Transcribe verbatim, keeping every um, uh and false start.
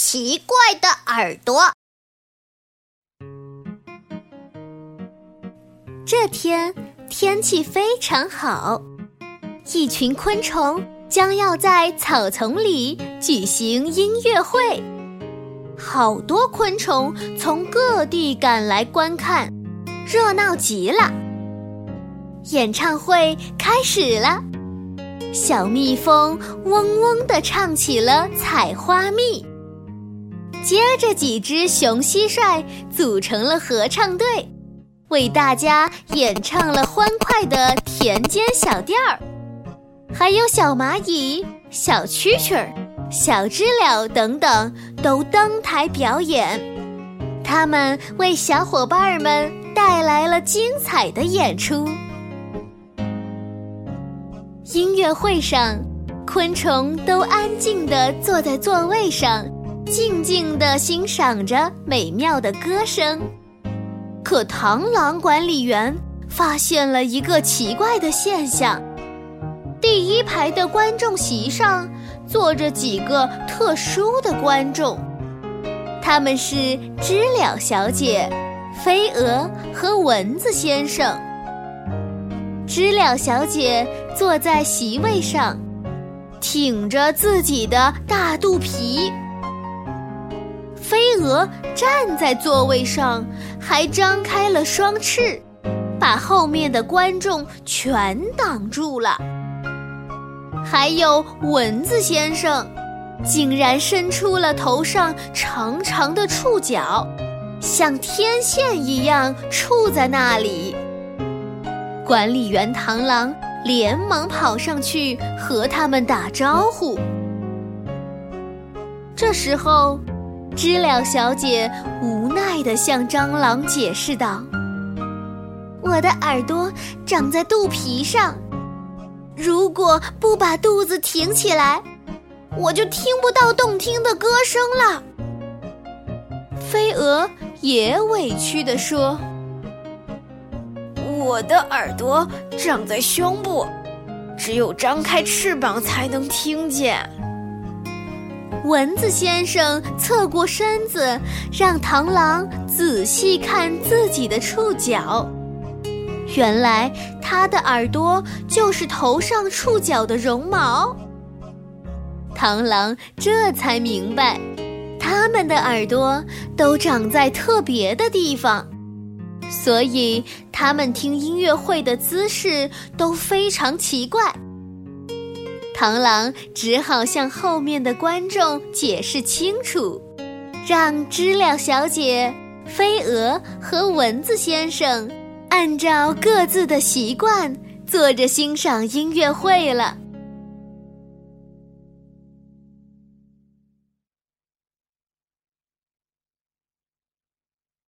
奇怪的耳朵。这天天气非常好，一群昆虫将要在草丛里举行音乐会，好多昆虫从各地赶来观看，热闹极了。演唱会开始了，小蜜蜂嗡嗡地唱起了采花蜜，接着几只雄蟋蟀组成了合唱队，为大家演唱了欢快的田间小调儿，还有小蚂蚁、小蛐蛐、小知了等等都登台表演，他们为小伙伴们带来了精彩的演出。音乐会上，昆虫都安静地坐在座位上，静静地欣赏着美妙的歌声。可螳螂管理员发现了一个奇怪的现象，第一排的观众席上坐着几个特殊的观众，他们是知了小姐、飞蛾和蚊子先生。知了小姐坐在席位上，挺着自己的大肚皮。飞蛾站在座位上，还张开了双翅，把后面的观众全挡住了。还有蚊子先生，竟然伸出了头上长长的触角，像天线一样触在那里。管理员螳螂连忙跑上去和他们打招呼。这时候，知了小姐无奈地向蟑螂解释道：“我的耳朵长在肚皮上，如果不把肚子挺起来，我就听不到动听的歌声了。”飞蛾也委屈地说：“我的耳朵长在胸部，只有张开翅膀才能听见。”蚊子先生侧过身子，让螳螂仔细看自己的触角。原来它的耳朵就是头上触角的绒毛。螳螂这才明白，它们的耳朵都长在特别的地方。所以他们听音乐会的姿势都非常奇怪。螳螂只好向后面的观众解释清楚，让知了小姐、飞蛾和蚊子先生按照各自的习惯坐着欣赏音乐会了。